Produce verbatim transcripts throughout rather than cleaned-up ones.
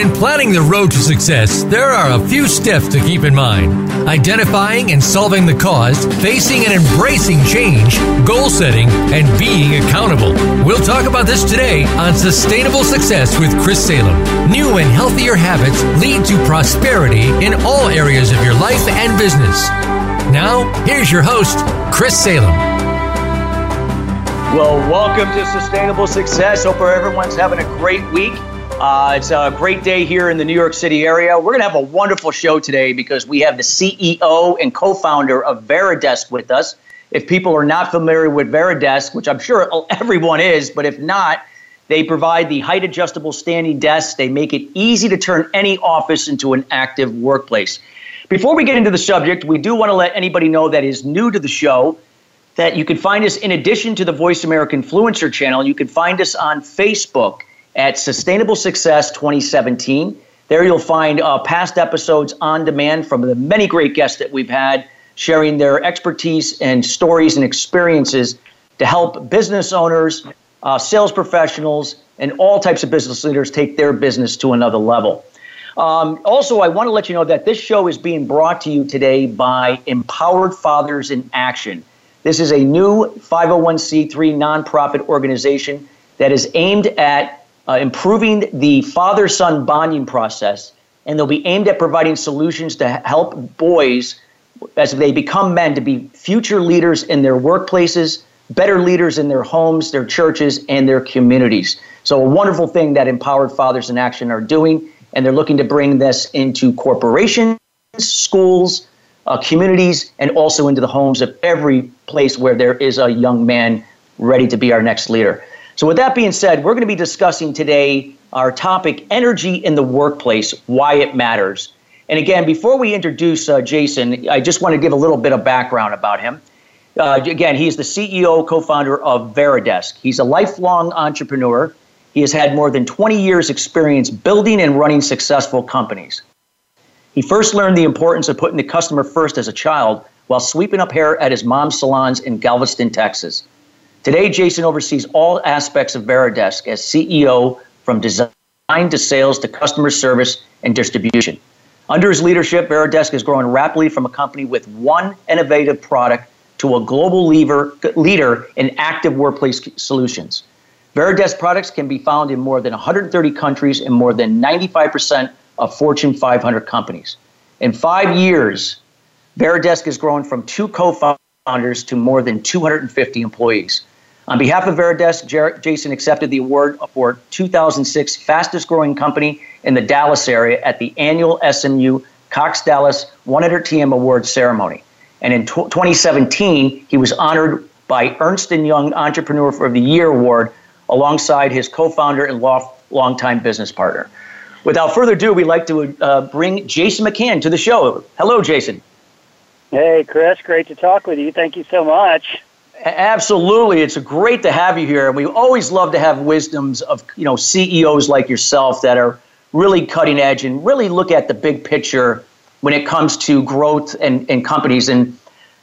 When planning the road to success, there are a few steps to keep in mind. Identifying and solving the cause, facing and embracing change, goal setting, and being accountable. We'll talk about this today on Sustainable Success with Chris Salem. New and healthier habits lead to prosperity in all areas of your life and business. Now, here's your host, Chris Salem. Well, welcome to Sustainable Success. Hope everyone's having a great week. Uh, it's a great day here in the New York City area. We're going to have a wonderful show today because we have the C E O and co-founder of Varidesk with us. If people are not familiar with Varidesk, which I'm sure everyone is, but if not, they provide the height adjustable standing desks. They make it easy to turn any office into an active workplace. Before we get into the subject, we do want to let anybody know that is new to the show that you can find us in addition to the Voice American Influencer channel. You can find us on Facebook at Sustainable Success twenty seventeen. There you'll find uh, past episodes on demand from the many great guests that we've had, sharing their expertise and stories and experiences to help business owners, uh, sales professionals, and all types of business leaders take their business to another level. Um, also, I want to let you know that this show is being brought to you today by Empowered Fathers in Action. This is a new five oh one c three nonprofit organization that is aimed at Uh, improving the father-son bonding process, and they'll be aimed at providing solutions to help boys as they become men to be future leaders in their workplaces, better leaders in their homes, their churches, and their communities. So a wonderful thing that Empowered Fathers in Action are doing, and they're looking to bring this into corporations, schools, uh, communities, and also into the homes of every place where there is a young man ready to be our next leader. So with that being said, we're going to be discussing today our topic, energy in the workplace, why it matters. And again, before we introduce uh, Jason, I just want to give a little bit of background about him. Uh, again, he's the C E O, co-founder of Varidesk. He's a lifelong entrepreneur. He has had more than twenty years experience building and running successful companies. He first learned the importance of putting the customer first as a child while sweeping up hair at his mom's salons in Galveston, Texas. Today, Jason oversees all aspects of Varidesk as C E O, from design to sales to customer service and distribution. Under his leadership, Varidesk has grown rapidly from a company with one innovative product to a global leader in active workplace solutions. Varidesk products can be found in more than one hundred thirty countries and more than ninety-five percent of Fortune five hundred companies. In five years, Varidesk has grown from two co-founders to more than two hundred fifty employees. On behalf of Varidesk, Jer- Jason accepted the award for two thousand six fastest growing company in the Dallas area at the annual S M U Cox Dallas one hundred T M Award ceremony. And in t- twenty seventeen, he was honored by Ernst and Young Entrepreneur of the Year Award alongside his co-founder and law- longtime business partner. Without further ado, we'd like to uh, bring Jason McCann to the show. Hello, Jason. Hey, Chris. Great to talk with you. Thank you so much. Absolutely. It's great to have you here. And we always love to have wisdoms of, you know, C E Os like yourself that are really cutting edge and really look at the big picture when it comes to growth and, and companies. And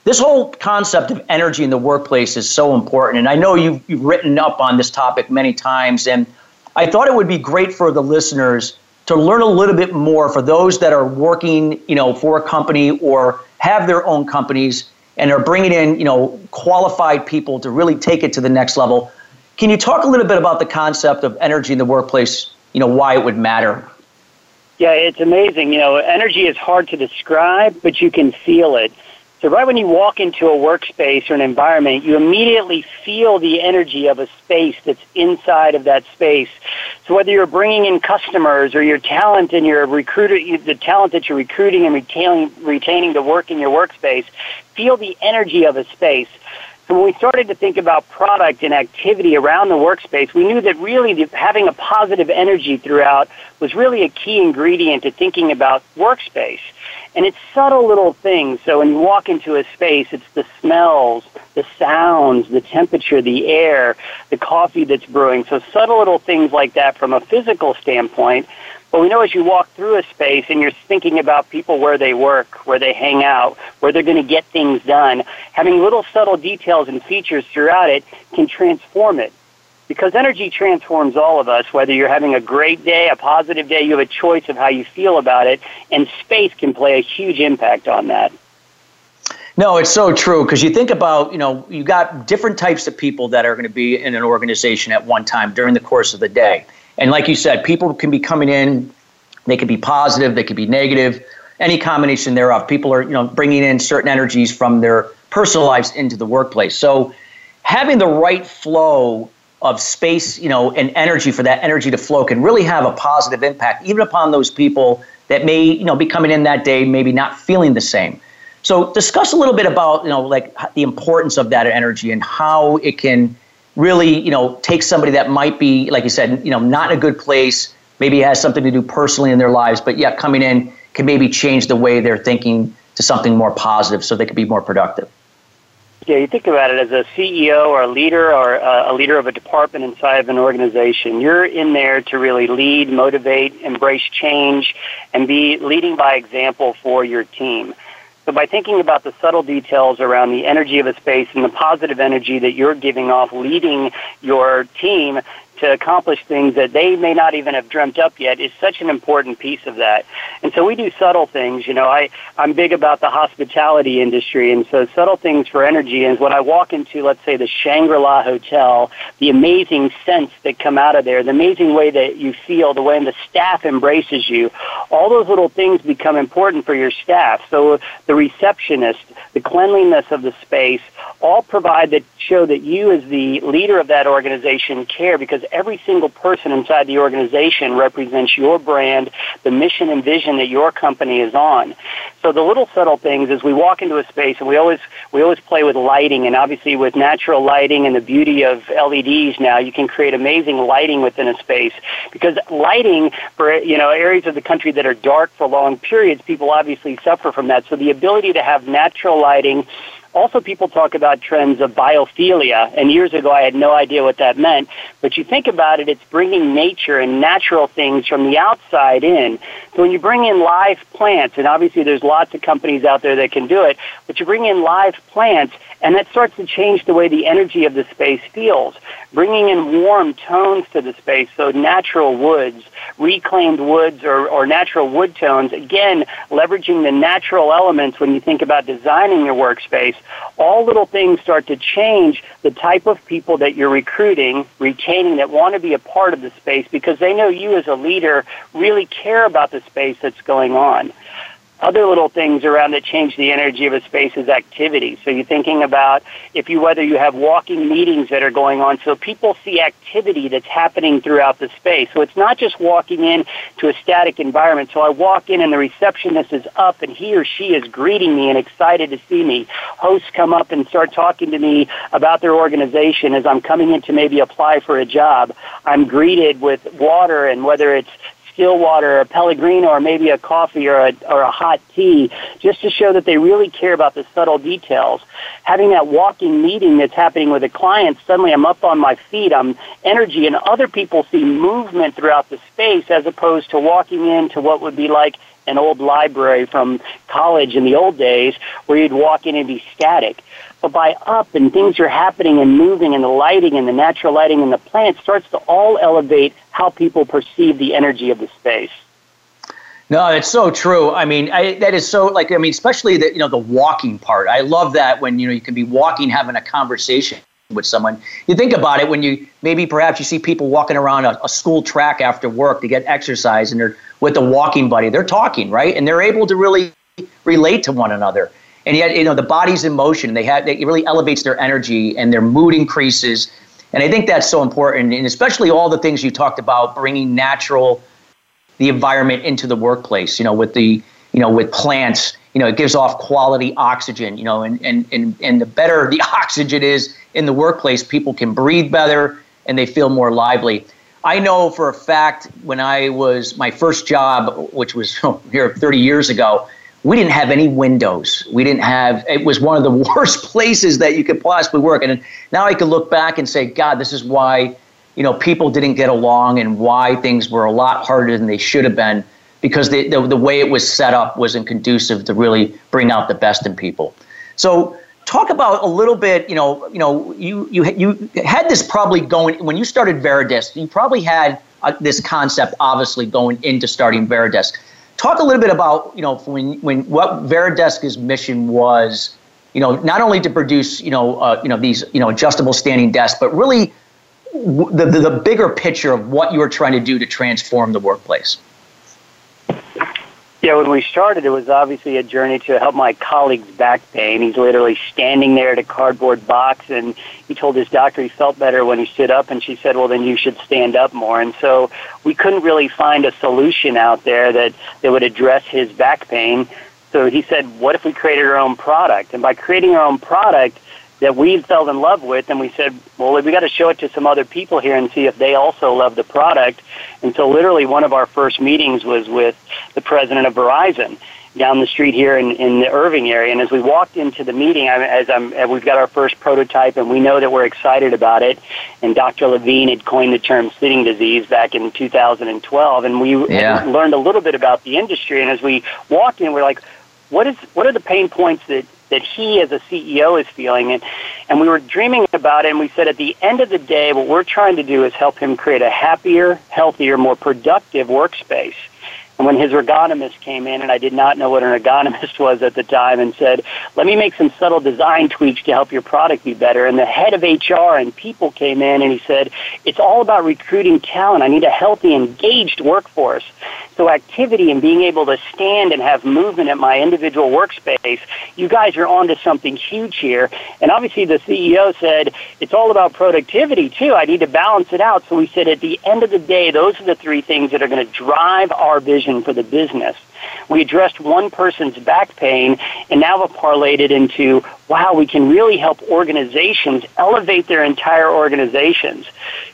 this whole concept of energy in the workplace is so important. And I know you've, you've written up on this topic many times. And I thought it would be great for the listeners to learn a little bit more for those that are working, you know, for a company or have their own companies and are bringing in, you know, qualified people to really take it to the next level. Can you talk a little bit about the concept of energy in the workplace, you know, why it would matter? Yeah, it's amazing. You know, energy is hard to describe, but you can feel it. So right when you walk into a workspace or an environment, you immediately feel the energy of a space that's inside of that space. So whether you're bringing in customers or your talent and your recruiter, the talent that you're recruiting and retaining, retaining to work in your workspace, feel the energy of a space. So when we started to think about product and activity around the workspace, we knew that really having a positive energy throughout was really a key ingredient to thinking about workspace. And it's subtle little things. So when you walk into a space, it's the smells, the sounds, the temperature, the air, the coffee that's brewing. So subtle little things like that from a physical standpoint. But we know as you walk through a space and you're thinking about people, where they work, where they hang out, where they're going to get things done, having little subtle details and features throughout it can transform it. Because energy transforms all of us, whether you're having a great day, a positive day, you have a choice of how you feel about it, and space can play a huge impact on that. No, it's so true, because you think about, you know, you got different types of people that are going to be in an organization at one time during the course of the day. And like you said, people can be coming in, they could be positive, they could be negative, any combination thereof. People are, you know, bringing in certain energies from their personal lives into the workplace. So having the right flow of space, you know, and energy for that energy to flow can really have a positive impact, even upon those people that may, you know, be coming in that day, maybe not feeling the same. So discuss a little bit about, you know, like the importance of that energy and how it can really, you know, take somebody that might be, like you said, you know, not in a good place, maybe has something to do personally in their lives, but yeah, coming in can maybe change the way they're thinking to something more positive so they can be more productive. Yeah, you think about it as a C E O or a leader or a leader of a department inside of an organization. You're in there to really lead, motivate, embrace change, and be leading by example for your team. So by thinking about the subtle details around the energy of a space and the positive energy that you're giving off, leading your team to accomplish things that they may not even have dreamt up yet is such an important piece of that. And so we do subtle things. You know, I, I'm big about the hospitality industry, and so subtle things for energy is when I walk into, let's say, the Shangri-La Hotel, the amazing scents that come out of there, the amazing way that you feel, the way the staff embraces you, all those little things become important for your staff. So the receptionist, the cleanliness of the space, all provide that, show that you as the leader of that organization care, because every single person inside the organization represents your brand, the mission and vision that your company is on. So the little subtle things is we walk into a space, and we always we always play with lighting, and obviously with natural lighting and the beauty of L E Ds now, you can create amazing lighting within a space, because lighting for, you know, areas of the country that are dark for long periods, people obviously suffer from that. So the ability to have natural lighting. Also, people talk about trends of biophilia, and years ago I had no idea what that meant, but you think about it, it's bringing nature and natural things from the outside in. So when you bring in live plants, and obviously there's lots of companies out there that can do it, but you bring in live plants, and that starts to change the way the energy of the space feels, bringing in warm tones to the space, so natural woods, reclaimed woods or, or natural wood tones, again, leveraging the natural elements when you think about designing your workspace. All little things start to change the type of people that you're recruiting, retaining, that want to be a part of the space, because they know you as a leader really care about the space that's going on. Other little things around that change the energy of a space is activity. So you're thinking about if you whether you have walking meetings that are going on, so people see activity that's happening throughout the space. So it's not just walking in to a static environment. So I walk in and the receptionist is up and he or she is greeting me and excited to see me. Hosts come up and start talking to me about their organization as I'm coming in to maybe apply for a job. I'm greeted with water, and whether it's still water, a Pellegrino, or maybe a coffee or a, or a hot tea, just to show that they really care about the subtle details. Having that walking meeting that's happening with a client, suddenly I'm up on my feet, I'm energy, and other people see movement throughout the space as opposed to walking into what would be like an old library from college in the old days where you'd walk in and be static. But by up and things are happening and moving, and the lighting and the natural lighting and the plant starts to all elevate how people perceive the energy of the space. No, that's so true. I mean, I, that is so like, I mean, especially the, you know, the walking part. I love that when, you know, you can be walking, having a conversation with someone. You think about it when you maybe perhaps you see people walking around a, a school track after work to get exercise, and they're with a walking buddy, they're talking, right? And they're able to really relate to one another. And yet, you know, the body's in motion. They have, it really elevates their energy and their mood increases. And I think that's so important. And especially all the things you talked about, bringing natural, the environment into the workplace, you know, with the, you know, with plants, you know, it gives off quality oxygen, you know, and, and, and, and the better the oxygen is in the workplace, people can breathe better and they feel more lively. I know for a fact when I was, my first job, which was here thirty years ago, we didn't have any windows. We didn't have, it was one of the worst places that you could possibly work. And now I can look back and say, God, this is why, you know, people didn't get along and why things were a lot harder than they should have been, because the, the, the way it was set up wasn't conducive to really bring out the best in people. So Talk about a little bit, you know, you know, you you you had this probably going when you started Varidesk. You probably had uh, this concept obviously going into starting Varidesk. Talk a little bit about, you know, when when what Varidesk mission was, you know, not only to produce, you know, uh, you know these, you know, adjustable standing desks, but really w- the, the the bigger picture of what you were trying to do to transform the workplace. Yeah, when we started, it was obviously a journey to help my colleague's back pain. He's literally standing there at a cardboard box, and he told his doctor he felt better when he stood up, and she said, well, then you should stand up more. And so we couldn't really find a solution out there that, that would address his back pain. So he said, what if we created our own product? And by creating our own product that we fell in love with, and we said, well, we got to show it to some other people here and see if they also love the product. And so literally one of our first meetings was with the president of Verizon down the street here in, in the Irving area. And as we walked into the meeting, I, as I'm, as we've got our first prototype, and we know that we're excited about it. And Doctor Levine had coined the term sitting disease back in two thousand twelve. And we yeah. learned a little bit about the industry. And as we walked in, we're like, what is what are the pain points that that he as a C E O is feeling it. And we were dreaming about it, and we said at the end of the day, what we're trying to do is help him create a happier, healthier, more productive workspace. And when his ergonomist came in, and I did not know what an ergonomist was at the time, and said, let me make some subtle design tweaks to help your product be better. And the head of H R and people came in, and he said, it's all about recruiting talent. I need a healthy, engaged workforce. So activity and being able to stand and have movement at my individual workspace, you guys are onto something huge here. And obviously the C E O said, it's all about productivity too. I need to balance it out. So we said at the end of the day, those are the three things that are going to drive our vision for the business. We addressed one person's back pain, and now have parlayed it into, wow, we can really help organizations elevate their entire organizations.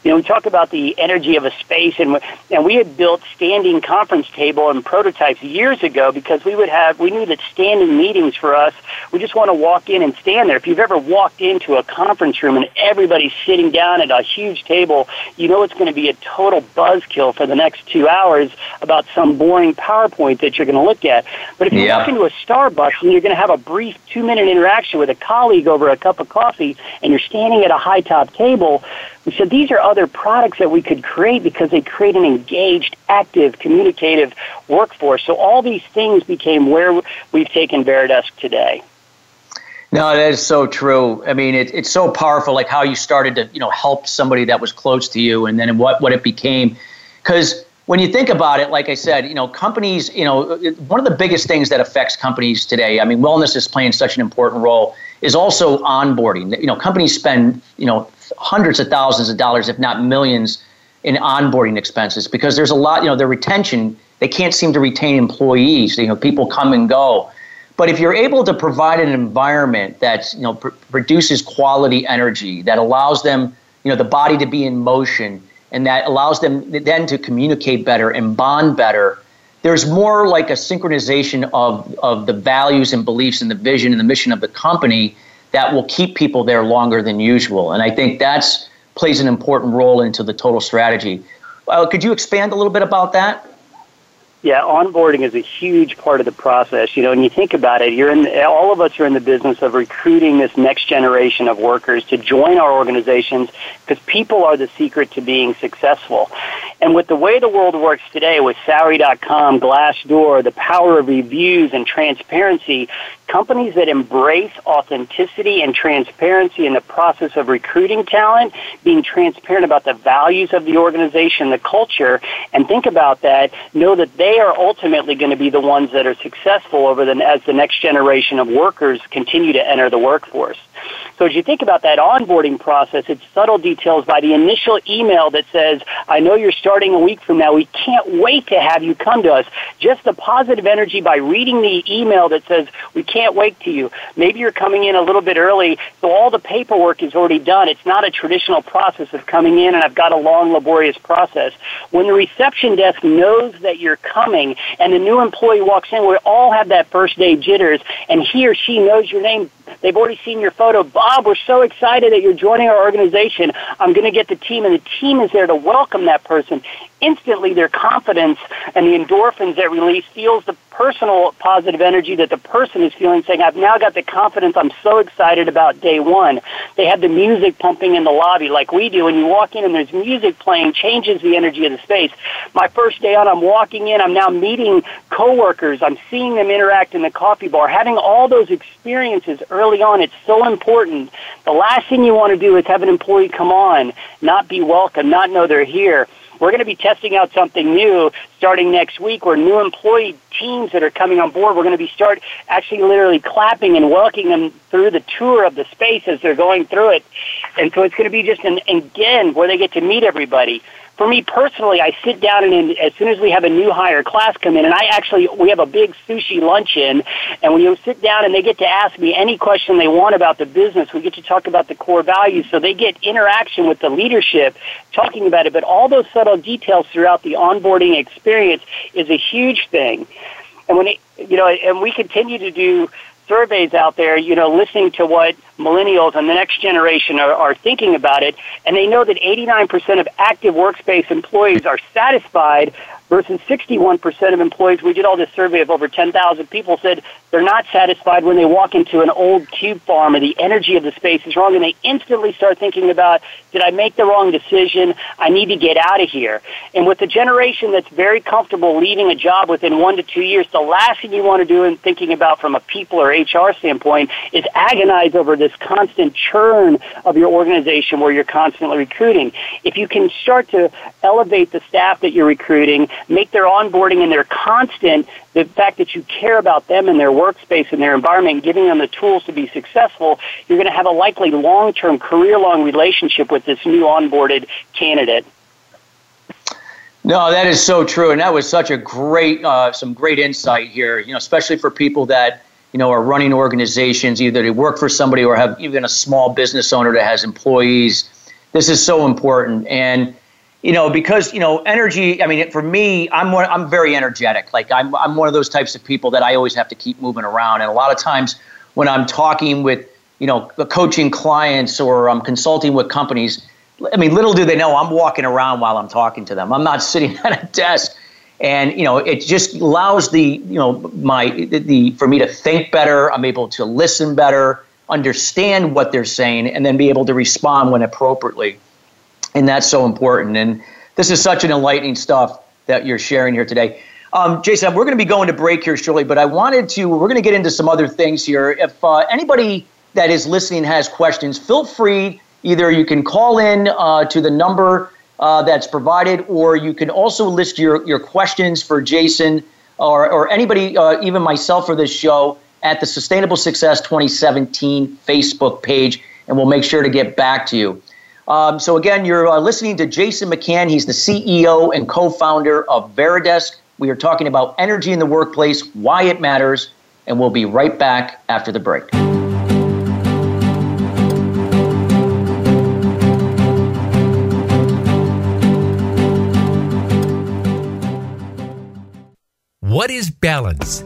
You know, we talk about the energy of a space, and and we had built standing conference table and prototypes years ago because we would have, we knew that standing meetings for us, we just want to walk in and stand there. If you've ever walked into a conference room and everybody's sitting down at a huge table, you know it's going to be a total buzzkill for the next two hours about some boring PowerPoint that you're going to look at. But if you yeah. walk into a Starbucks and you're going to have a brief two-minute interaction with a colleague over a cup of coffee, and you're standing at a high-top table, we said these are other products that we could create because they create an engaged, active, communicative workforce. So all these things became where we've taken Varidesk today. No, that is so true. I mean, it, it's so powerful, like how you started to, you know, help somebody that was close to you, and then what, what it became. Because when you think about it, like I said, you know, companies, you know, one of the biggest things that affects companies today, I mean, wellness is playing such an important role, is also onboarding. You know, companies spend, you know, hundreds of thousands of dollars, if not millions, in onboarding expenses because there's a lot, you know, their retention, they can't seem to retain employees. You know, people come and go. But if you're able to provide an environment that's, you know, pr- produces quality energy, that allows them, you know, the body to be in motion, and that allows them then to communicate better and bond better, there's more like a synchronization of, of the values and beliefs and the vision and the mission of the company that will keep people there longer than usual. And I think that's plays an important role into the total strategy. Uh, could you expand a little bit about that? Yeah, onboarding is a huge part of the process. You know, when you think about it, you're in, all of us are in the business of recruiting this next generation of workers to join our organizations because people are the secret to being successful. And with the way the world works today with salary dot com, Glassdoor, the power of reviews and transparency, companies that embrace authenticity and transparency in the process of recruiting talent, being transparent about the values of the organization, the culture, and think about that, know that they are ultimately going to be the ones that are successful over the, as the next generation of workers continue to enter the workforce. So as you think about that onboarding process, it's subtle details by the initial email that says, I know you're starting a week from now. We can't wait to have you come to us. Just the positive energy by reading the email that says, we can't wait to you. Maybe you're coming in a little bit early, so all the paperwork is already done. It's not a traditional process of coming in and I've got a long, laborious process. When the reception desk knows that you're coming and the new employee walks in, we all have that first day jitters, and he or she knows your name. They've already seen your photo. Bob, we're so excited that you're joining our organization. I'm going to get the team, and the team is there to welcome that person. Instantly, their confidence and the endorphins that release feels the personal positive energy that the person is feeling, saying, I've now got the confidence, I'm so excited about day one. They have the music pumping in the lobby like we do. When you walk in and there's music playing, changes the energy of the space. My first day out, I'm walking in, I'm now meeting coworkers, I'm seeing them interact in the coffee bar, having all those experiences early on. It's so important. The last thing you want to do is have an employee come on, not be welcome, not know they're here. We're going to be testing out something new starting next week where new employee teams that are coming on board, we're going to be start actually literally clapping and welcoming them through the tour of the space as they're going through it. And so it's going to be just, an, again, where they get to meet everybody. For me personally, I sit down and in, as soon as we have a new hire class come in, and I actually, we have a big sushi luncheon, and we sit down and they get to ask me any question they want about the business. We get to talk about the core values, so they get interaction with the leadership, talking about it. But all those subtle details throughout the onboarding experience is a huge thing. And when it, you know, and we continue to do surveys out there, you know, listening to what millennials and the next generation are, are thinking about it, and they know that eighty-nine percent of active workspace employees are satisfied versus sixty-one percent of employees. We did all this survey of over ten thousand people, said they're not satisfied when they walk into an old cube farm and the energy of the space is wrong, and they instantly start thinking about, did I make the wrong decision? I need to get out of here. And with the generation that's very comfortable leaving a job within one to two years, the last thing you want to do in thinking about from a people or H R standpoint is agonize over this constant churn of your organization where you're constantly recruiting. If you can start to elevate the staff that you're recruiting, make their onboarding and their constant, the fact that you care about them and their workspace and their environment, giving them the tools to be successful, you're going to have a likely long-term, career-long relationship with this new onboarded candidate. No, that is so true. And that was such a great, uh, some great insight here, you know, especially for people that, you know, are running organizations, either they work for somebody or have even a small business owner that has employees. This is so important. And you know, because, you know, energy, I mean, for me, I'm more, I'm very energetic. Like I'm I'm one of those types of people that I always have to keep moving around. And a lot of times when I'm talking with, you know, coaching clients or I'm consulting with companies, I mean, little do they know I'm walking around while I'm talking to them. I'm not sitting at a desk. And, you know, it just allows the, you know, my, the, the for me to think better. I'm able to listen better, understand what they're saying, and then be able to respond when appropriately. And that's so important. And this is such an enlightening stuff that you're sharing here today. Um, Jason, we're going to be going to break here shortly, but I wanted to, we're going to get into some other things here. If uh, anybody that is listening has questions, feel free, either you can call in uh, to the number uh, that's provided, or you can also list your, your questions for Jason or, or anybody, uh, even myself for this show, at the Sustainable Success twenty seventeen Facebook page, and we'll make sure to get back to you. Um, so again, you're uh, listening to Jason McCann. He's the C E O and co-founder of Varidesk. We are talking about energy in the workplace, why it matters, and we'll be right back after the break. What is balance?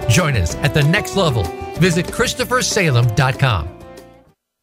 Join us at the next level. Visit christopher salem dot com.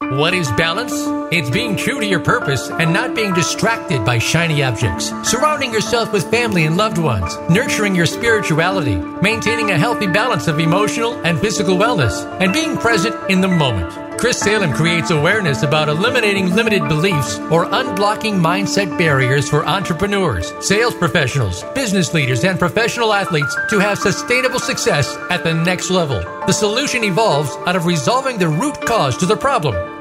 What is balance? It's being true to your purpose and not being distracted by shiny objects, surrounding yourself with family and loved ones, nurturing your spirituality, maintaining a healthy balance of emotional and physical wellness, and being present in the moment. Chris Salem creates awareness about eliminating limited beliefs or unblocking mindset barriers for entrepreneurs, sales professionals, business leaders, and professional athletes to have sustainable success at the next level. The solution evolves out of resolving the root cause to the problem.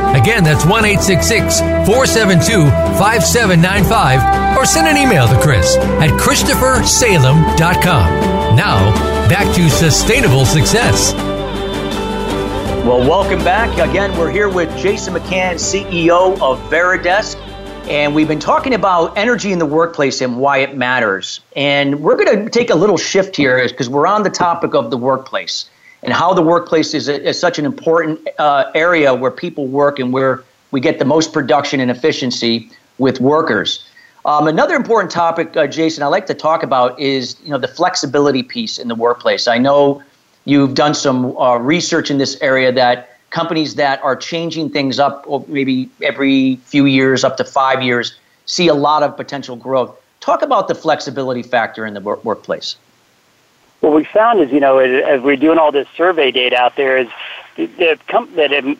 Again, that's one eight six six, four seven two, five seven nine five, or send an email to Chris at christopher salem dot com. Now, back to Sustainable Success. Well, welcome back. Again, we're here with Jason McCann, C E O of Varidesk, and we've been talking about energy in the workplace and why it matters. And we're going to take a little shift here because we're on the topic of the workplace and how the workplace is, a, is such an important uh, area where people work and where we get the most production and efficiency with workers. Um, another important topic, uh, Jason, I like to talk about is you know the flexibility piece in the workplace. I know you've done some uh, research in this area that companies that are changing things up maybe every few years, up to five years, see a lot of potential growth. Talk about the flexibility factor in the wor- workplace. What we found is, you know, as we're doing all this survey data out there, is that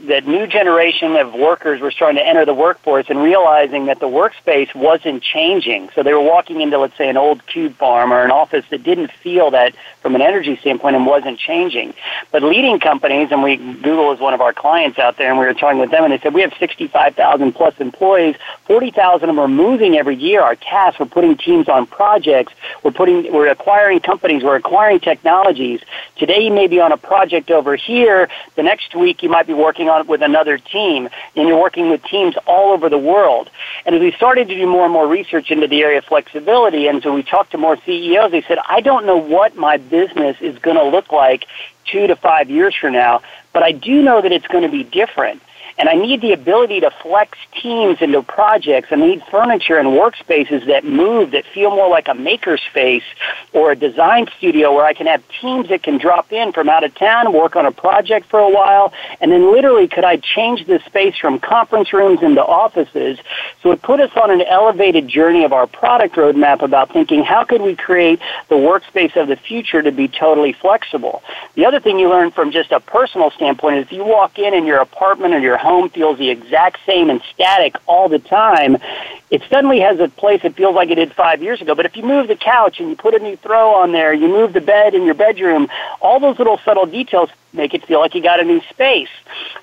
that new generation of workers were starting to enter the workforce and realizing that the workspace wasn't changing. So they were walking into, let's say, an old cube farm or an office that didn't feel that from an energy standpoint and wasn't changing. But leading companies, and we Google is one of our clients out there, and we were talking with them, and they said, we have sixty-five thousand plus employees, forty thousand of them are moving every year. Our tasks, we're putting teams on projects, we're putting, we're acquiring companies, we're acquiring technologies. Today you may be on a project over here. The next week you might be working on it with another team, and you're working with teams all over the world. And as we started to do more and more research into the area of flexibility, and so we talked to more C E Os, they said, I don't know what my business is going to look like two to five years from now, but I do know that it's going to be different. And I need the ability to flex teams into projects. I need furniture and workspaces that move, that feel more like a maker space or a design studio where I can have teams that can drop in from out of town, work on a project for a while, and then literally could I change this space from conference rooms into offices. So it put us on an elevated journey of our product roadmap about thinking how could we create the workspace of the future to be totally flexible. The other thing you learn from just a personal standpoint is if you walk in in your apartment or your home feels the exact same and static all the time, it suddenly has a place that feels like it did five years ago. But if you move the couch and you put a new throw on there, you move the bed in your bedroom, all those little subtle details make it feel like you got a new space.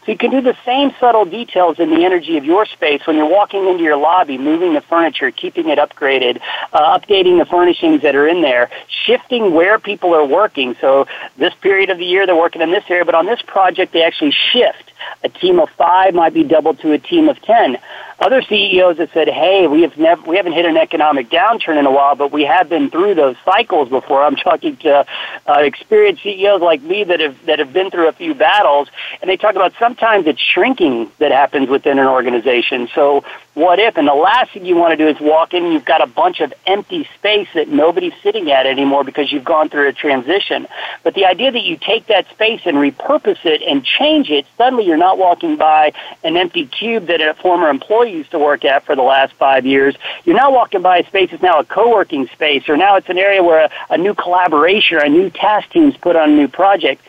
So you can do the same subtle details in the energy of your space when you're walking into your lobby, moving the furniture, keeping it upgraded, uh, updating the furnishings that are in there, shifting where people are working. So this period of the year they're working in this area, but on this project they actually shift. A team of five might be doubled to a team of ten. Other C E Os have said, hey, we, have never, we haven't hit an economic downturn in a while, but we have been through those cycles before. I'm talking to uh, experienced C E Os like me that have that have been through a few battles, and they talk about sometimes it's shrinking that happens within an organization. So what if? And the last thing you want to do is walk in and you've got a bunch of empty space that nobody's sitting at anymore because you've gone through a transition. But the idea that you take that space and repurpose it and change it, suddenly you're not walking by an empty cube that a former employee used to work at for the last five years. You're now walking by a space that's now a co-working space, or now it's an area where a, a new collaboration or a new task team's put on a new project.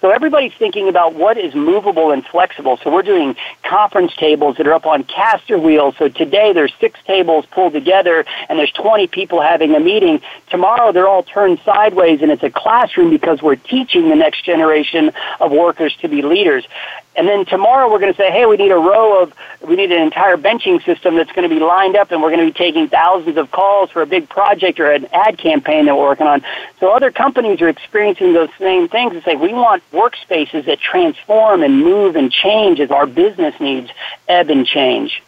So everybody's thinking about what is movable and flexible. So we're doing conference tables that are up on caster wheels. So today there's six tables pulled together and there's twenty people having a meeting. Tomorrow they're all turned sideways and it's a classroom because we're teaching the next generation of workers to be leaders. And then tomorrow we're going to say, hey, we need a row of, we need an entire benching system that's going to be lined up, and we're going to be taking thousands of calls for a big project or an ad campaign that we're working on. So other companies are experiencing those same things. It's like we want workspaces that transform and move and change as our business needs ebb and change.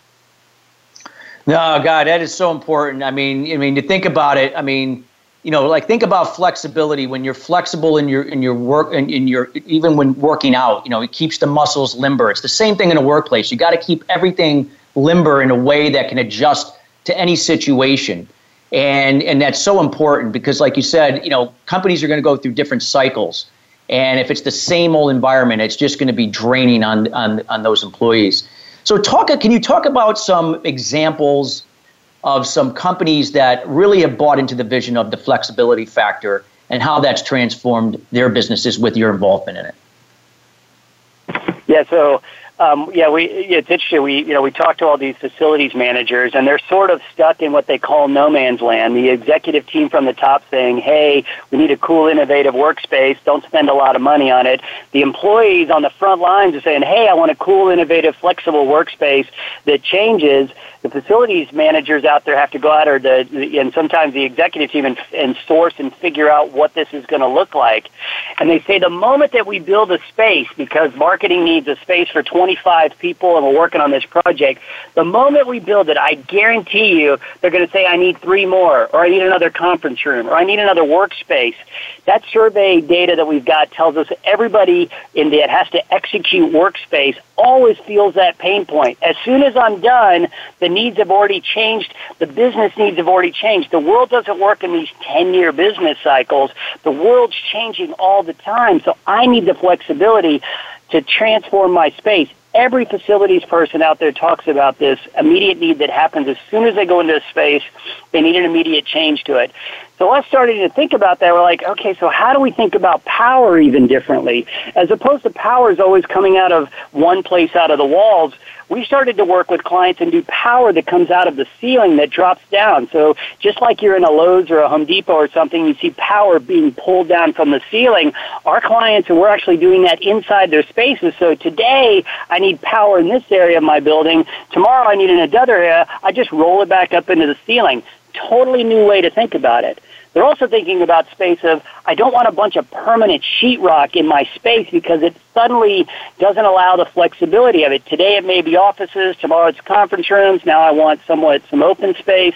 No, God, that is so important. I mean, I mean, to think about it, I mean, you know, like think about flexibility. When you're flexible in your in your work and in, in your even when working out, you know, it keeps the muscles limber. It's the same thing in a workplace. You got to keep everything limber in a way that can adjust to any situation, and and that's so important because, like you said, you know, companies are going to go through different cycles, and if it's the same old environment, it's just going to be draining on on on those employees. So talk. Can you talk about some examples of some companies that really have bought into the vision of the flexibility factor and how that's transformed their businesses with your involvement in it? Yeah. So, um, yeah, we. It's interesting. We, you know, we talk to all these facilities managers, and they're sort of stuck in what they call no man's land. The executive team from the top saying, "Hey, we need a cool, innovative workspace. Don't spend a lot of money on it." The employees on the front lines are saying, "Hey, I want a cool, innovative, flexible workspace that changes." The facilities managers out there have to go out, or the, the and sometimes the executive team, and, and source and figure out what this is going to look like. And they say the moment that we build a space, because marketing needs a space for twenty-five people and we're working on this project, the moment we build it, I guarantee you they're going to say, I need three more, or I need another conference room, or I need another workspace. That survey data that we've got tells us everybody in that has to execute workspace always feels that pain point. As soon as I'm done, the needs have already changed. The business needs have already changed. The world doesn't work in these ten-year business cycles. The world's changing all the time, so I need the flexibility to transform my space. Every facilities person out there talks about this immediate need that happens as soon as they go into a space. They need an immediate change to it. So us starting to think about that, we're like, okay, so how do we think about power even differently? As opposed to power is always coming out of one place out of the walls, we started to work with clients and do power that comes out of the ceiling that drops down. So just like you're in a Lowe's or a Home Depot or something, you see power being pulled down from the ceiling. Our clients, and we're actually doing that inside their spaces. So today, I need power in this area of my building. Tomorrow, I need in another area. I just roll it back up into the ceiling. Totally new way to think about it. They're also thinking about space of, I don't want a bunch of permanent sheetrock in my space because it suddenly doesn't allow the flexibility of it. Today it may be offices, tomorrow it's conference rooms, now I want somewhat some open space.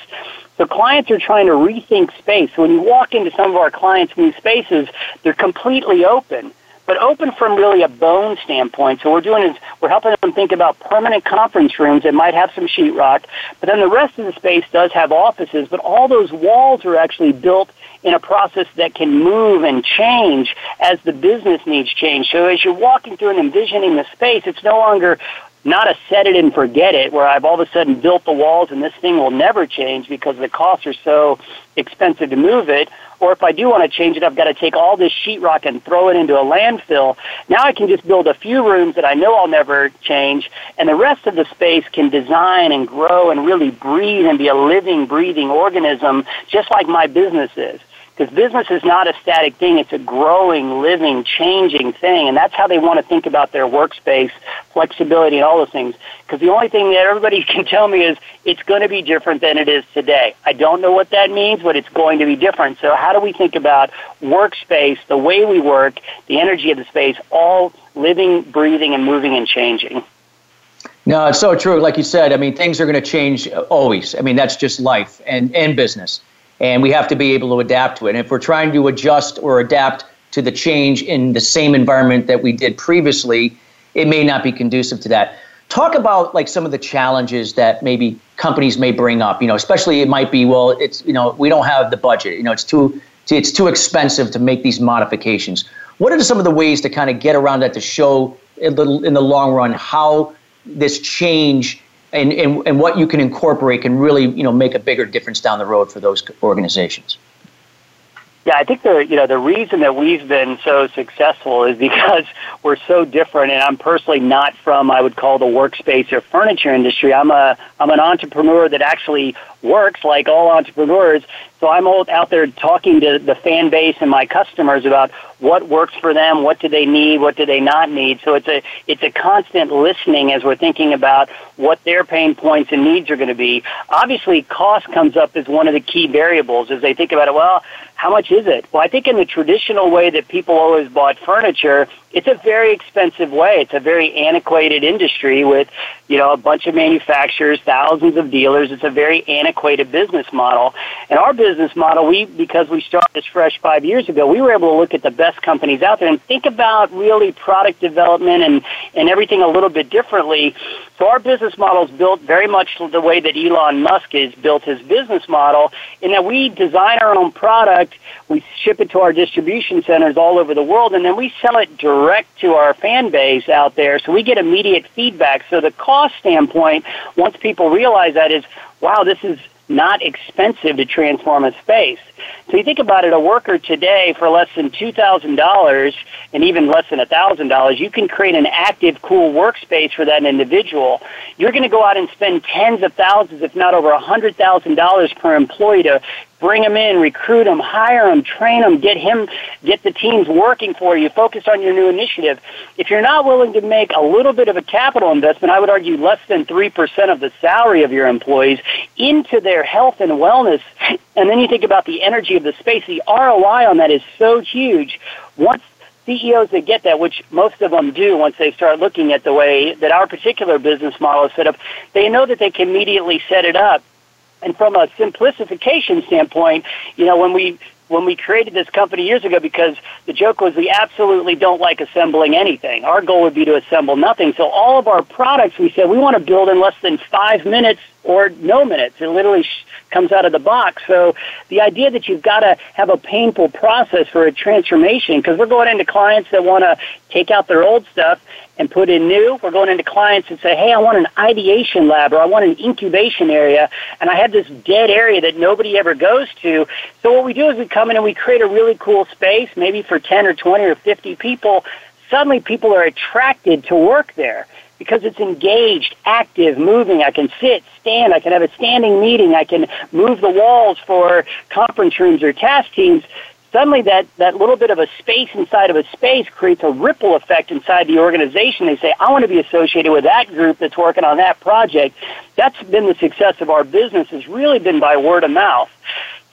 So clients are trying to rethink space. So when you walk into some of our clients' new spaces, they're completely open, but open from really a bone standpoint. So what we're doing is we're helping them think about permanent conference rooms that might have some sheetrock, but then the rest of the space does have offices, but all those walls are actually built in a process that can move and change as the business needs change. So as you're walking through and envisioning the space, it's no longer not a set it and forget it where I've all of a sudden built the walls and this thing will never change because the costs are so expensive to move it. Or if I do want to change it, I've got to take all this sheetrock and throw it into a landfill. Now I can just build a few rooms that I know I'll never change, and the rest of the space can design and grow and really breathe and be a living, breathing organism just like my business is. Because business is not a static thing. It's a growing, living, changing thing. And that's how they want to think about their workspace, flexibility, and all those things. Because the only thing that everybody can tell me is it's going to be different than it is today. I don't know what that means, but it's going to be different. So how do we think about workspace, the way we work, the energy of the space, all living, breathing, and moving and changing? No, it's so true. Like you said, I mean, things are going to change always. I mean, that's just life and, and business. And we have to be able to adapt to it. And if we're trying to adjust or adapt to the change in the same environment that we did previously, it may not be conducive to that. Talk about like some of the challenges that maybe companies may bring up. You know, especially it might be, well, it's, you know, we don't have the budget. You know, it's too it's too expensive to make these modifications. What are some of the ways to kind of get around that to show in the long run how this change And, and and what you can incorporate can really, you know, make a bigger difference down the road for those organizations? Yeah, I think the you know the reason that we've been so successful is because we're so different. And I'm personally not from I would call the workspace or furniture industry. I'm a I'm an entrepreneur that actually works like all entrepreneurs. So I'm out there talking to the fan base and my customers about what works for them, what do they need, what do they not need. So it's a it's a constant listening as we're thinking about what their pain points and needs are going to be. Obviously, cost comes up as one of the key variables as they think about it. Well, how much is it? Well, I think in the traditional way that people always bought furniture, it's a very expensive way. It's a very antiquated industry with, you know, a bunch of manufacturers, thousands of dealers. It's a very antiquated business model. And our business model, we because we started this fresh five years ago, we were able to look at the best companies out there and think about really product development and, and everything a little bit differently. So our business model is built very much the way that Elon Musk has built his business model, in that we design our own product, we ship it to our distribution centers all over the world, and then we sell it directly direct to our fan base out there, so we get immediate feedback. So the cost standpoint, once people realize that, is, wow, this is not expensive to transform a space. So you think about it, a worker today for less than two thousand dollars and even less than one thousand dollars, you can create an active, cool workspace for that individual. You're going to go out and spend tens of thousands, if not over one hundred thousand dollars per employee to bring them in, recruit them, hire them, train them, get him, get the teams working for you, focus on your new initiative. If you're not willing to make a little bit of a capital investment, I would argue less than three percent of the salary of your employees into their health and wellness, and then you think about the energy of the space, the R O I on that is so huge. Once C E Os that get that, which most of them do once they start looking at the way that our particular business model is set up, they know that they can immediately set it up. And from a simplification standpoint, you know, when we when we created this company years ago, because the joke was we absolutely don't like assembling anything. Our goal would be to assemble nothing. So all of our products, we said, we want to build in less than five minutes or no minutes. It literally sh- comes out of the box. So the idea that you've got to have a painful process for a transformation, because we're going into clients that want to take out their old stuff and put in new. We're going into clients and say, hey, I want an ideation lab, or I want an incubation area, and I have this dead area that nobody ever goes to. So what we do is we come in and we create a really cool space, maybe for ten or twenty or fifty people. Suddenly people are attracted to work there because it's engaged, active, moving. I can sit, stand, I can have a standing meeting, I can move the walls for conference rooms or task teams. Suddenly that, that little bit of a space inside of a space creates a ripple effect inside the organization. They say, I want to be associated with that group that's working on that project. That's been the success of our business, has really been by word of mouth.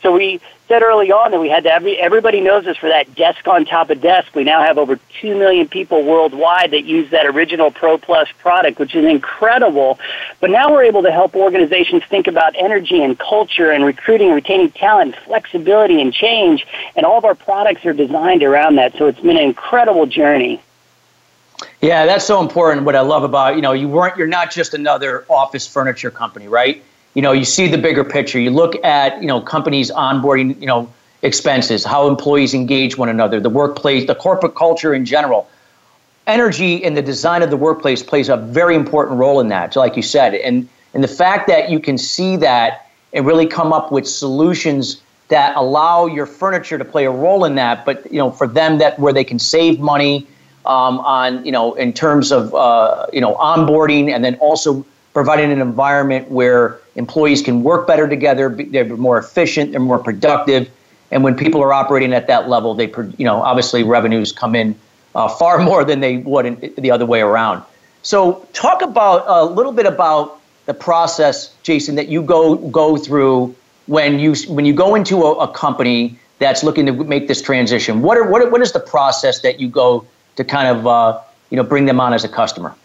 So we said early on that we had to, every, everybody knows us for that desk on top of desk. We now have over two million people worldwide that use that original Pro Plus product, which is incredible. But now we're able to help organizations think about energy and culture and recruiting and retaining talent, flexibility and change, and all of our products are designed around that. So it's been an incredible journey. Yeah, that's so important. What I love about, you know, you weren't, you're not just another office furniture company, right? You know, you see the bigger picture. You look at, you know, companies onboarding, you know, expenses, how employees engage one another, the workplace, the corporate culture in general. Energy in the design of the workplace plays a very important role in that, like you said. And and the fact that you can see that and really come up with solutions that allow your furniture to play a role in that, but, you know, for them, that where they can save money um, on, you know, in terms of, uh, you know, onboarding, and then also providing an environment where employees can work better together, they're more efficient, they're more productive, and when people are operating at that level, they, you know, obviously revenues come in uh, far more than they would in, the other way around. So, talk about a little bit about the process, Jason, that you go go through when you when you go into a, a company that's looking to make this transition. What are, what are, what is the process that you go to kind of uh, you know bring them on as a customer?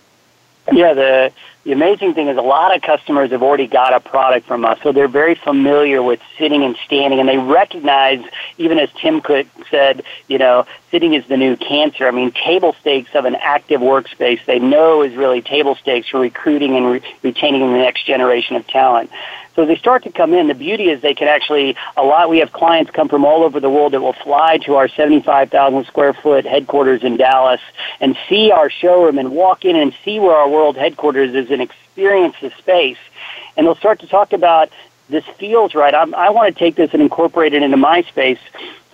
Yeah, the the amazing thing is a lot of customers have already got a product from us, so they're very familiar with sitting and standing, and they recognize, even as Tim Cook said, you know, sitting is the new cancer. I mean, table stakes of an active workspace, they know, is really table stakes for recruiting and re- retaining the next generation of talent. So as they start to come in, the beauty is they can actually, a lot, we have clients come from all over the world that will fly to our seventy-five thousand square foot headquarters in Dallas and see our showroom and walk in and see where our world headquarters is and experience the space. And they'll start to talk about, this feels right. I'm, I want to take this and incorporate it into my space.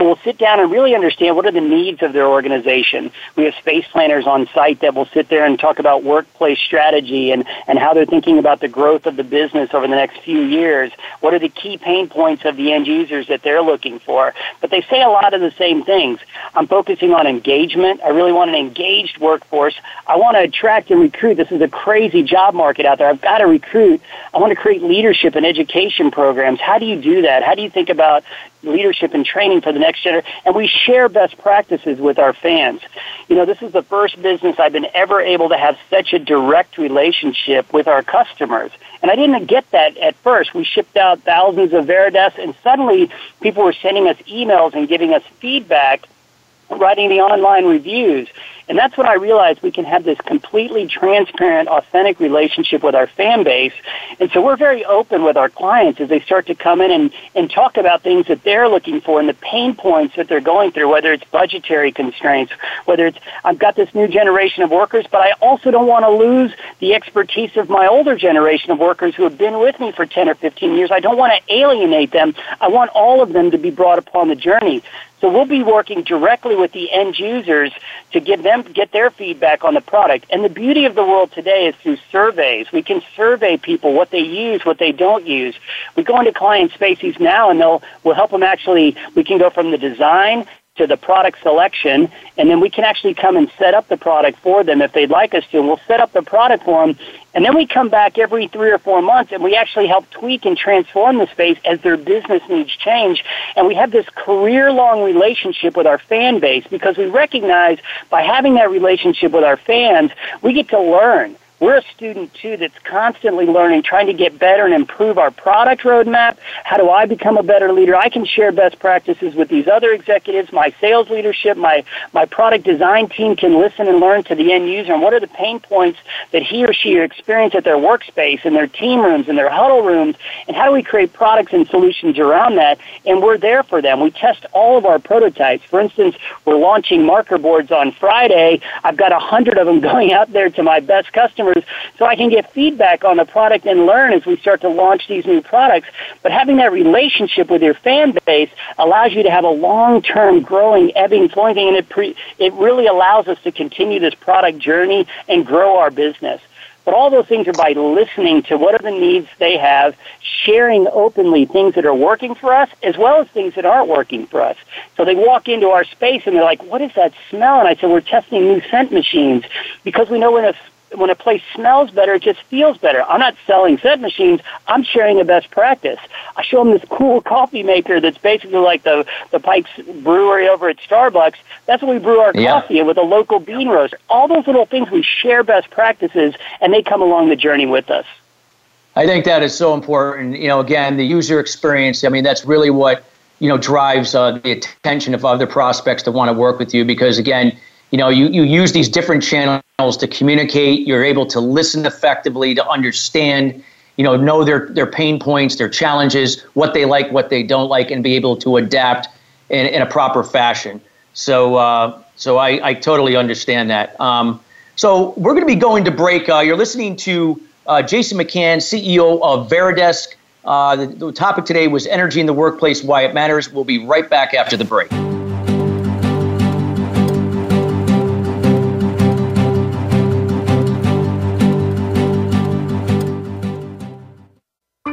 but we'll sit down and really understand what are the needs of their organization. We have space planners on site that will sit there and talk about workplace strategy and, and how they're thinking about the growth of the business over the next few years. What are the key pain points of the end users that they're looking for? But they say a lot of the same things. I'm focusing on engagement. I really want an engaged workforce. I want to attract and recruit. This is a crazy job market out there. I've got to recruit. I want to create leadership and education programs. How do you do that? How do you think about leadership and training for the next generation? And we share best practices with our fans. You know, this is the first business I've been ever able to have such a direct relationship with our customers. And I didn't get that at first. We shipped out thousands of Varidesk, and suddenly people were sending us emails and giving us feedback, writing the online reviews. And that's when I realized we can have this completely transparent, authentic relationship with our fan base. And so we're very open with our clients as they start to come in and, and talk about things that they're looking for and the pain points that they're going through, whether it's budgetary constraints, whether it's I've got this new generation of workers, but I also don't want to lose the expertise of my older generation of workers who have been with me for ten or fifteen years. I don't want to alienate them. I want all of them to be brought upon the journey. So we'll be working directly with the end users to give them, get their feedback on the product. And the beauty of the world today is through surveys. We can survey people, what they use, what they don't use. We go into client spaces now, and they'll, we'll help them actually, we can go from the design to the product selection, and then we can actually come and set up the product for them if they'd like us to. And we'll set up the product for them, and then we come back every three or four months, and we actually help tweak and transform the space as their business needs change. And we have this career-long relationship with our fan base because we recognize by having that relationship with our fans, we get to learn. We're a student, too, that's constantly learning, trying to get better and improve our product roadmap. How do I become a better leader? I can share best practices with these other executives, my sales leadership, my, my product design team can listen and learn to the end user. And what are the pain points that he or she experience at their workspace, in their team rooms, in their huddle rooms? And how do we create products and solutions around that? And we're there for them. We test all of our prototypes. For instance, we're launching marker boards on Friday. I've got one hundred of them going out there to my best customers, so I can get feedback on the product and learn as we start to launch these new products. But having that relationship with your fan base allows you to have a long-term growing, ebbing, flowing thing, and it, pre- it really allows us to continue this product journey and grow our business. But all those things are by listening to what are the needs they have, sharing openly things that are working for us as well as things that aren't working for us. So they walk into our space and they're like, what is that smell? And I said, we're testing new scent machines because we know when a When a place smells better, it just feels better. I'm not selling scent machines. I'm sharing a best practice. I show them this cool coffee maker that's basically like the, the Pike's Brewery over at Starbucks. That's what we brew our yeah. coffee in with a local bean roast. All those little things, we share best practices, and they come along the journey with us. I think that is so important. You know, again, the user experience, I mean, that's really what, you know, drives uh, the attention of other prospects to want to work with you because, again, you know, you, you use these different channels to communicate. You're able to listen effectively, to understand, you know, know their, their pain points, their challenges, what they like, what they don't like, and be able to adapt in, in a proper fashion. So uh, so I, I totally understand that. Um, so we're going to be going to break. Uh, you're listening to uh, Jason McCann, C E O of Varidesk. Uh, the, the topic today was energy in the workplace, why it matters. We'll be right back after the break.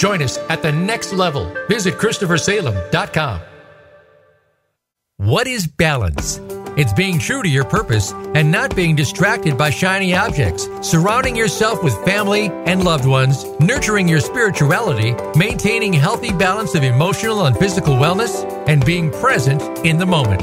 Join us at the next level. Visit christopher salem dot com. What is balance? It's being true to your purpose and not being distracted by shiny objects, surrounding yourself with family and loved ones, nurturing your spirituality, maintaining healthy balance of emotional and physical wellness, and being present in the moment.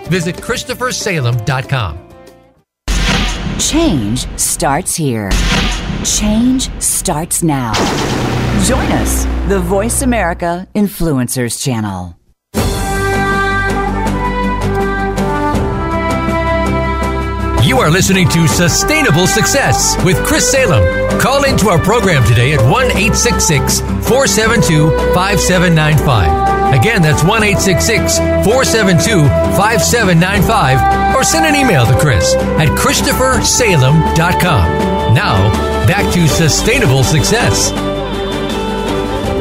Visit christopher salem dot com. Change starts here. Change starts now. Join us, the Voice America Influencers Channel. You are listening to Sustainable Success with Chris Salem. Call into our program today at one eight six six, four seven two, five seven nine five. Again, that's one eight six six, four seven two, five seven nine five. Or send an email to Chris at christopher salem dot com. Now, back to Sustainable Success.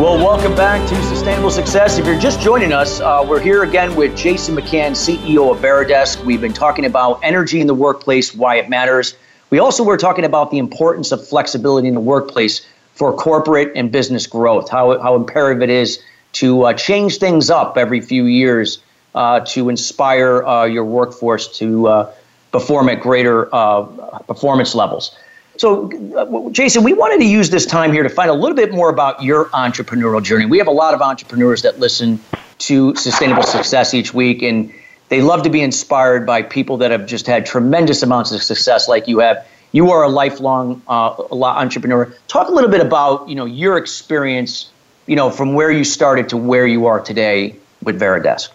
Well, welcome back to Sustainable Success. If you're just joining us, uh, we're here again with Jason McCann, C E O of Varidesk. We've been talking about energy in the workplace, why it matters. We also were talking about the importance of flexibility in the workplace for corporate and business growth, how, how imperative it is to uh, change things up every few years uh, to inspire uh, your workforce to uh, perform at greater uh, performance levels. So, Jason, we wanted to use this time here to find a little bit more about your entrepreneurial journey. We have a lot of entrepreneurs that listen to Sustainable Success each week, and they love to be inspired by people that have just had tremendous amounts of success like you have. You are a lifelong uh, entrepreneur. Talk a little bit about, you know, your experience, you know, from where you started to where you are today with Varidesk.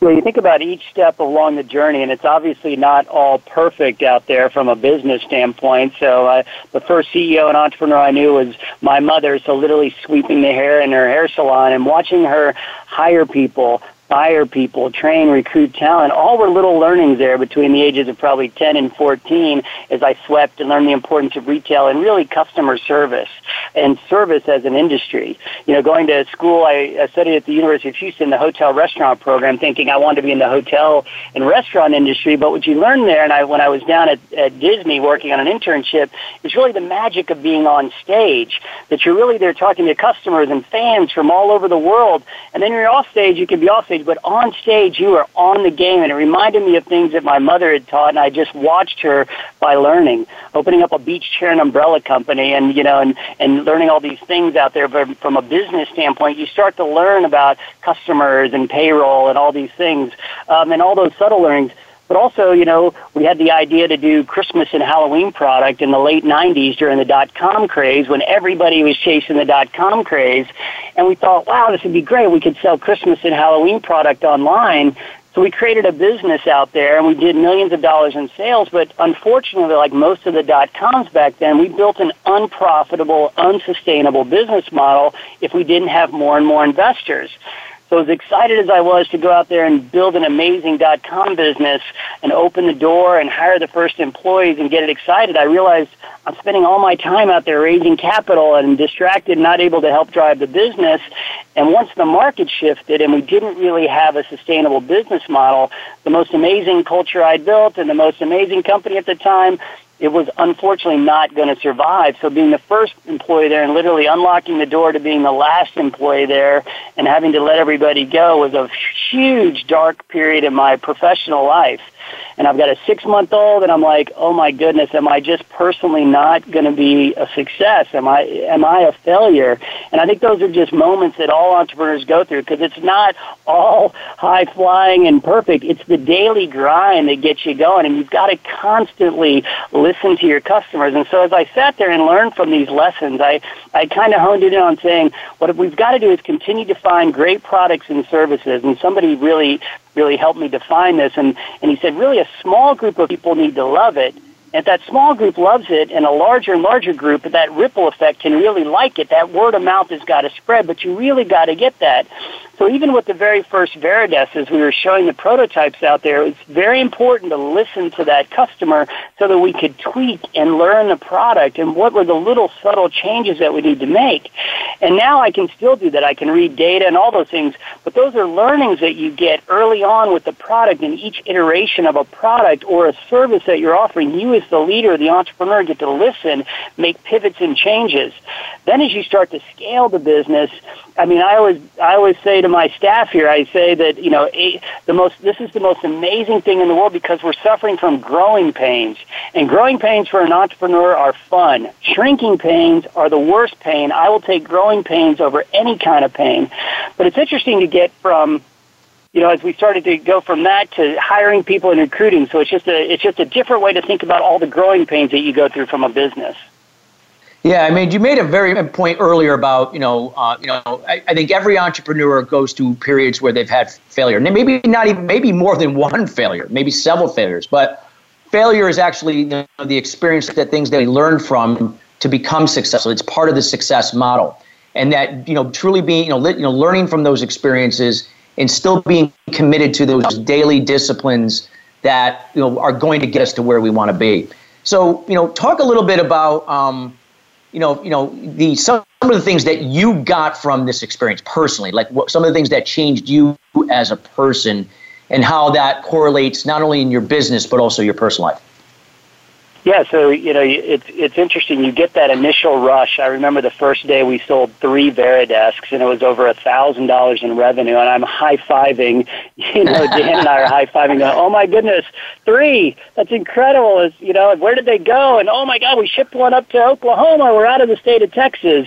Well, you think about each step along the journey, and it's obviously not all perfect out there from a business standpoint. So uh, the first C E O and entrepreneur I knew was my mother, so literally sweeping the hair in her hair salon and watching her hire people, fire people, train, recruit talent. All were little learnings there between the ages of probably ten and fourteen as I swept and learned the importance of retail and really customer service and service as an industry. You know, going to school, I studied at the University of Houston, the hotel restaurant program, thinking I wanted to be in the hotel and restaurant industry. But what you learn there, and I, when I was down at, at Disney working on an internship, is really the magic of being on stage, that you're really there talking to customers and fans from all over the world. And then you're off stage, you can be off stage, but on stage, you are on the game, and it reminded me of things that my mother had taught, and I just watched her by learning, opening up a beach chair and umbrella company, and you know, and, and learning all these things out there. But from a business standpoint, you start to learn about customers and payroll and all these things, um, and all those subtle learnings. But also, you know, we had the idea to do Christmas and Halloween product in the late nineties during the dot-com craze when everybody was chasing the dot-com craze. And we thought, wow, this would be great. We could sell Christmas and Halloween product online. So we created a business out there, and we did millions of dollars in sales. But unfortunately, like most of the dot-coms back then, we built an unprofitable, unsustainable business model if we didn't have more and more investors. So as excited as I was to go out there and build an amazing dot-com business and open the door and hire the first employees and get it excited, I realized I'm spending all my time out there raising capital and distracted, not able to help drive the business. And once the market shifted and we didn't really have a sustainable business model, the most amazing culture I built and the most amazing company at the time, it was unfortunately not going to survive. So being the first employee there and literally unlocking the door to being the last employee there and having to let everybody go was a huge dark period in my professional life. And I've got a six-month-old, and I'm like, oh, my goodness, am I just personally not going to be a success? Am I am I a failure? And I think those are just moments that all entrepreneurs go through because it's not all high-flying and perfect. It's the daily grind that gets you going, and you've got to constantly listen to your customers. And so as I sat there and learned from these lessons, I, I kind of honed in on saying what we've got to do is continue to find great products and services, and somebody really – really helped me define this. And, and he said, really, a small group of people need to love it. And if that small group loves it, and a larger and larger group, that ripple effect can really like it. That word of mouth has got to spread, but you really got to get that. So even with the very first Varidesk, as we were showing the prototypes out there, it's very important to listen to that customer so that we could tweak and learn the product and what were the little subtle changes that we need to make. And now I can still do that. I can read data and all those things, but those are learnings that you get early on with the product. In each iteration of a product or a service that you're offering, you as the leader, the entrepreneur, get to listen, make pivots and changes. Then as you start to scale the business, I mean, I always, I always say to my staff here, I say that, you know, a, the most, this is the most amazing thing in the world, because we're suffering from growing pains. And growing pains for an entrepreneur are fun. Shrinking pains are the worst pain. I will take growing pains over any kind of pain. But it's interesting to get from, you know, as we started to go from that to hiring people and recruiting. So it's just a, it's just a different way to think about all the growing pains that you go through from a business. Yeah, I mean, you made a very good point earlier about, you know, uh, you know, I, I think every entrepreneur goes through periods where they've had failure, and maybe not even, maybe more than one failure, maybe several failures. But failure is actually, you know, the experience that things they learn from to become successful. It's part of the success model, and that, you know, truly being, you know, li- you know, learning from those experiences and still being committed to those daily disciplines that, you know, are going to get us to where we want to be. So, you know, talk a little bit about. Um, You know, you know, the some of the things that you got from this experience personally, like what, some of the things that changed you as a person, and how that correlates not only in your business but also your personal life. Yeah, so you know, it's it's interesting. You get that initial rush. I remember the first day we sold three Veridesks, and it was over a thousand dollars in revenue. And I'm high fiving. You know, Dan and I are high fiving. Oh my goodness, three! That's incredible. Is you know, where did they go? And oh my God, we shipped one up to Oklahoma. We're out of the state of Texas,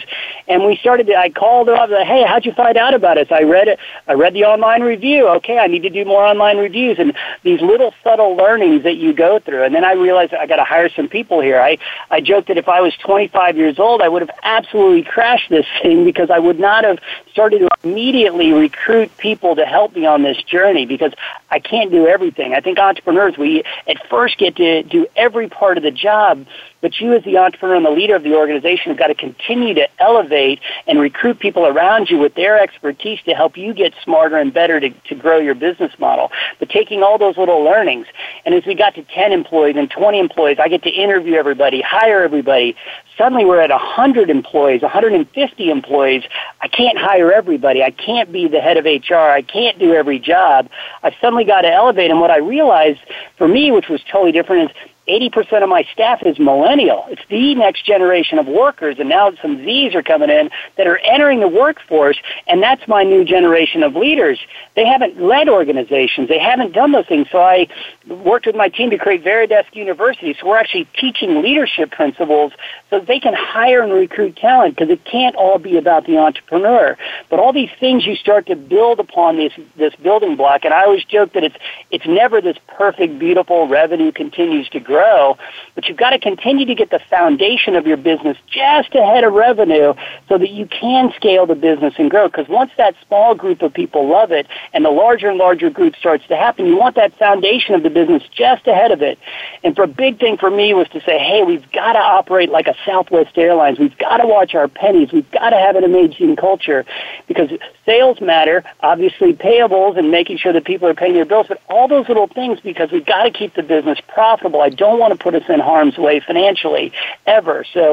and we started. To, I called them up. Like, hey, how'd you find out about us? I read it. I read the online review. Okay, I need to do more online reviews, and these little subtle learnings that you go through. And then I realized I got to hire some people here. I, I joked that if I was twenty-five years old, I would have absolutely crashed this thing, because I would not have started to immediately recruit people to help me on this journey, because I can't do everything. I think entrepreneurs, we at first get to do every part of the job, but you as the entrepreneur and the leader of the organization have got to continue to elevate and recruit people around you with their expertise to help you get smarter and better to, to grow your business model. But taking all those little learnings, and as we got to ten employees and twenty employees, I get to interview everybody, hire everybody. Suddenly we're at one hundred employees, one hundred fifty employees. I can't hire everybody. I can't be the head of H R. I can't do every job. I suddenly got to elevate, and what I realized for me, which was totally different, is eighty percent of my staff is millennial. It's the next generation of workers, and now some Zs are coming in that are entering the workforce, and that's my new generation of leaders. They haven't led organizations. They haven't done those things. So I worked with my team to create Varidesk University, so we're actually teaching leadership principles so that they can hire and recruit talent, because it can't all be about the entrepreneur. But all these things you start to build upon this, this building block, and I always joke that it's, it's never this perfect, beautiful revenue continues to grow. grow, but you've got to continue to get the foundation of your business just ahead of revenue so that you can scale the business and grow. Because once that small group of people love it and the larger and larger group starts to happen, you want that foundation of the business just ahead of it. And for a big thing for me was to say, hey, we've got to operate like a Southwest Airlines. We've got to watch our pennies. We've got to have an amazing culture, because sales matter, obviously payables and making sure that people are paying their bills, but all those little things, because we've got to keep the business profitable. I don't want to put us in harm's way financially ever. So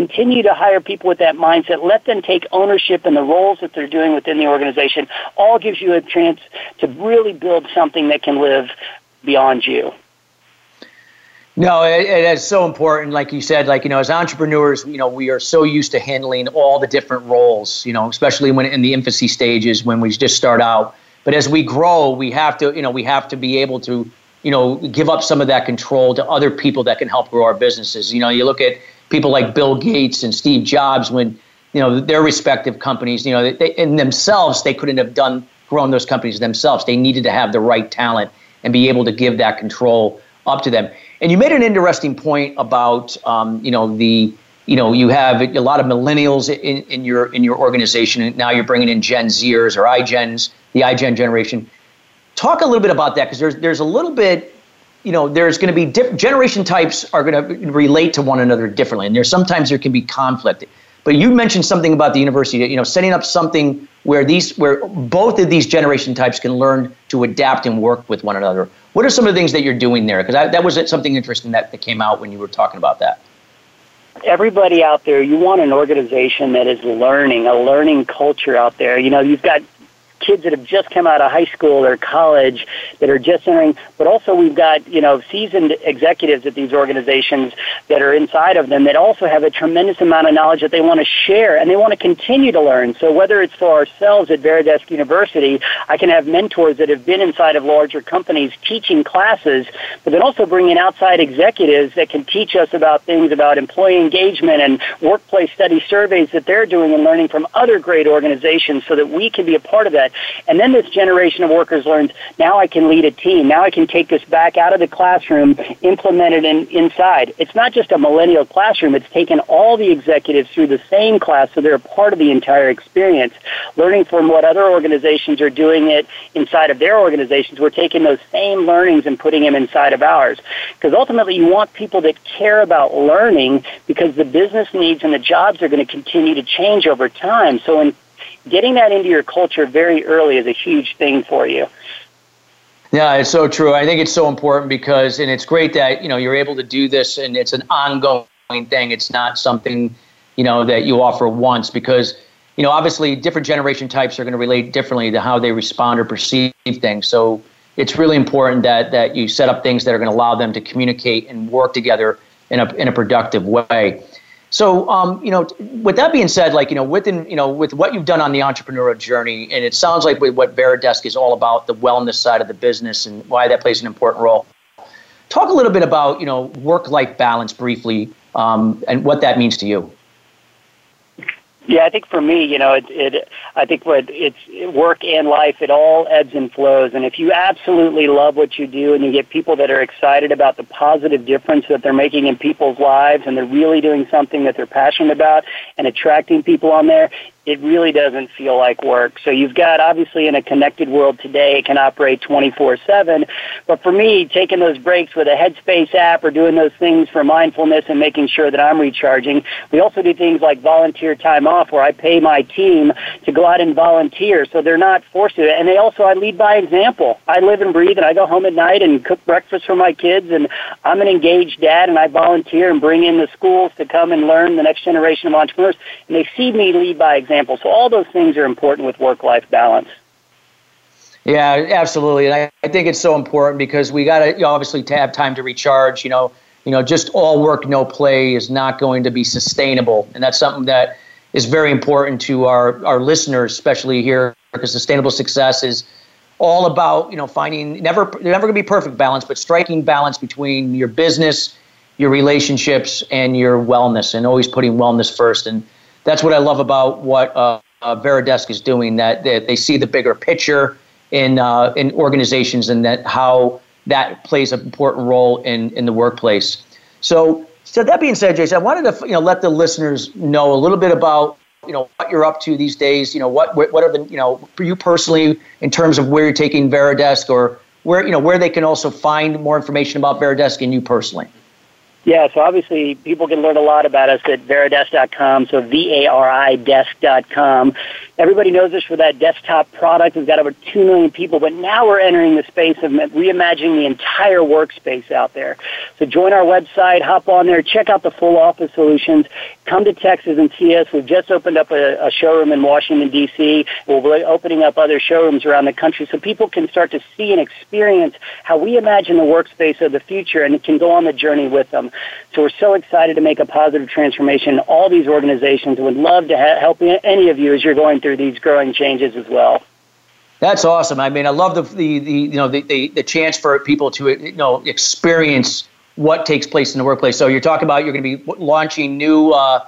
continue to hire people with that mindset. Let them take ownership in the roles that they're doing within the organization. All gives you a chance to really build something that can live beyond you. No, it, it is so important. Like you said, like, you know, as entrepreneurs, you know, we are so used to handling all the different roles, you know, especially when in the infancy stages, when we just start out. But as we grow, we have to, you know, we have to be able to, you know, give up some of that control to other people that can help grow our businesses. You know, you look at people like Bill Gates and Steve Jobs, when, you know, their respective companies, you know, they, in themselves, they couldn't have done grown those companies themselves. They needed to have the right talent and be able to give that control up to them. And you made an interesting point about, um, you know, the, you know, you have a lot of millennials in, in your in your organization, and now you're bringing in Gen Zers or iGens, the iGen generation. Talk a little bit about that, because there's there's a little bit, you know, there's going to be diff- generation types are going to relate to one another differently, and there's sometimes there can be conflict. But you mentioned something about the university, you know, setting up something where these where both of these generation types can learn to adapt and work with one another. What are some of the things that you're doing there? Because that was something interesting that, that came out when you were talking about that. Everybody out there, you want an organization that is learning, a learning culture out there. You know, you've got kids that have just come out of high school or college that are just entering, but also we've got, you know, seasoned executives at these organizations that are inside of them that also have a tremendous amount of knowledge that they want to share and they want to continue to learn. So whether it's for ourselves at Varidesk University, I can have mentors that have been inside of larger companies teaching classes, but then also bringing outside executives that can teach us about things about employee engagement and workplace study surveys that they're doing and learning from other great organizations so that we can be a part of that. And then this generation of workers learns, now I can lead a team. Now I can take this back out of the classroom, implement it in, inside. It's not just a millennial classroom. It's taken all the executives through the same class so they're a part of the entire experience. Learning from what other organizations are doing it inside of their organizations, we're taking those same learnings and putting them inside of ours. Because ultimately you want people that care about learning because the business needs and the jobs are going to continue to change over time. So in getting that into your culture very early is a huge thing for you. Yeah, it's so true. I think it's so important because, and it's great that, you know, you're able to do this and it's an ongoing thing. It's not something, you know, that you offer once because, you know, obviously different generation types are going to relate differently to how they respond or perceive things. So it's really important that that you set up things that are going to allow them to communicate and work together in a in a productive way. So, um, you know, with that being said, like, you know, within, you know, with what you've done on the entrepreneurial journey, and it sounds like with what Varidesk is all about, the wellness side of the business and why that plays an important role. Talk a little bit about, you know, work-life balance briefly um, and what that means to you. Yeah, I think for me, you know, it, it, I think what it's work and life, it all ebbs and flows. And if you absolutely love what you do and you get people that are excited about the positive difference that they're making in people's lives and they're really doing something that they're passionate about and attracting people on there, it really doesn't feel like work. So you've got, obviously, in a connected world today, it can operate twenty-four seven. But for me, taking those breaks with a Headspace app or doing those things for mindfulness and making sure that I'm recharging. We also do things like volunteer time off where I pay my team to go out and volunteer so they're not forced to. And they also, I lead by example. I live and breathe and I go home at night and cook breakfast for my kids. And I'm an engaged dad and I volunteer and bring in the schools to come and learn the next generation of entrepreneurs. And they see me lead by example. So all those things are important with work-life balance. Yeah, absolutely. And I, I think it's so important because we got to obviously to have time to recharge. You know, you know, just all work, no play is not going to be sustainable. And that's something that is very important to our, our listeners, especially here, because sustainable success is all about, you know, finding never never going to be perfect balance, but striking balance between your business, your relationships, and your wellness, and always putting wellness first. And that's what I love about what uh, uh, Varidesk is doing, that, that they see the bigger picture in uh, in organizations and that how that plays an important role in, in the workplace. So, so that being said, Jason, I wanted to you know let the listeners know a little bit about you know what you're up to these days. You know what what are the you know for you personally in terms of where you're taking Varidesk or where you know where they can also find more information about Varidesk and you personally. Yeah, so obviously people can learn a lot about us at varidesk dot com, so V A R I desk dot com. Everybody knows us for that desktop product. We've got over two million people, but now we're entering the space of reimagining the entire workspace out there. So join our website, hop on there, check out the full office solutions, come to Texas and see us. We've just opened up a, a showroom in Washington, D C. We're opening up other showrooms around the country so people can start to see and experience how we imagine the workspace of the future and can go on the journey with them. So we're so excited to make a positive transformation in all these organizations. We'd love to ha- help any of you as you're going through these growing changes as well. That's awesome. I mean, I love the the, the you know the, the the chance for people to you know experience what takes place in the workplace. So you're talking about you're going to be launching new uh,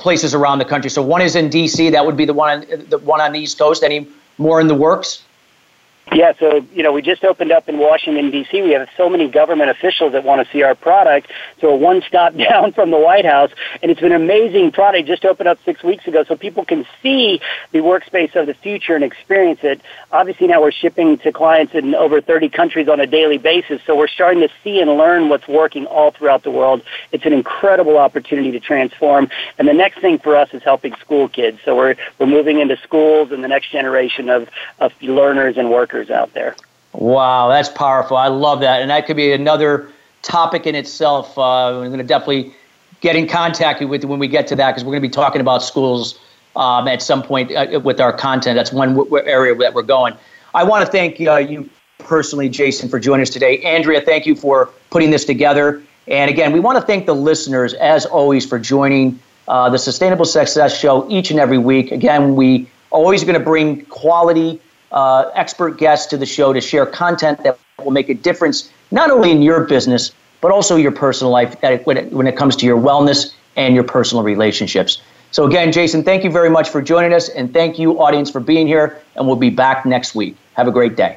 places around the country. So one is in D C. That would be the one on, the one on the East Coast. Any more in the works? Yeah, so, you know, we just opened up in Washington, D C. We have so many government officials that want to see our product. So we're one stop down from the White House. And it's an amazing product. It just opened up six weeks ago, so people can see the workspace of the future and experience it. Obviously, now we're shipping to clients in over thirty countries on a daily basis. So we're starting to see and learn what's working all throughout the world. It's an incredible opportunity to transform. And the next thing for us is helping school kids. So we're, we're moving into schools and the next generation of, of learners and workers out there. Wow, that's powerful. I love that. And that could be another topic in itself. Uh, we're going to definitely get in contact with you when we get to that, because we're going to be talking about schools um, at some point uh, with our content. That's one w- w- area that we're going. I want to thank uh, you personally, Jason, for joining us today. Andrea, thank you for putting this together. And again, we want to thank the listeners, as always, for joining uh, the Sustainable Success Show each and every week. Again, we always going to bring quality Uh, expert guests to the show to share content that will make a difference, not only in your business, but also your personal life when it, when it comes to your wellness and your personal relationships. So again, Jason, thank you very much for joining us, and thank you, audience, for being here, and we'll be back next week. Have a great day.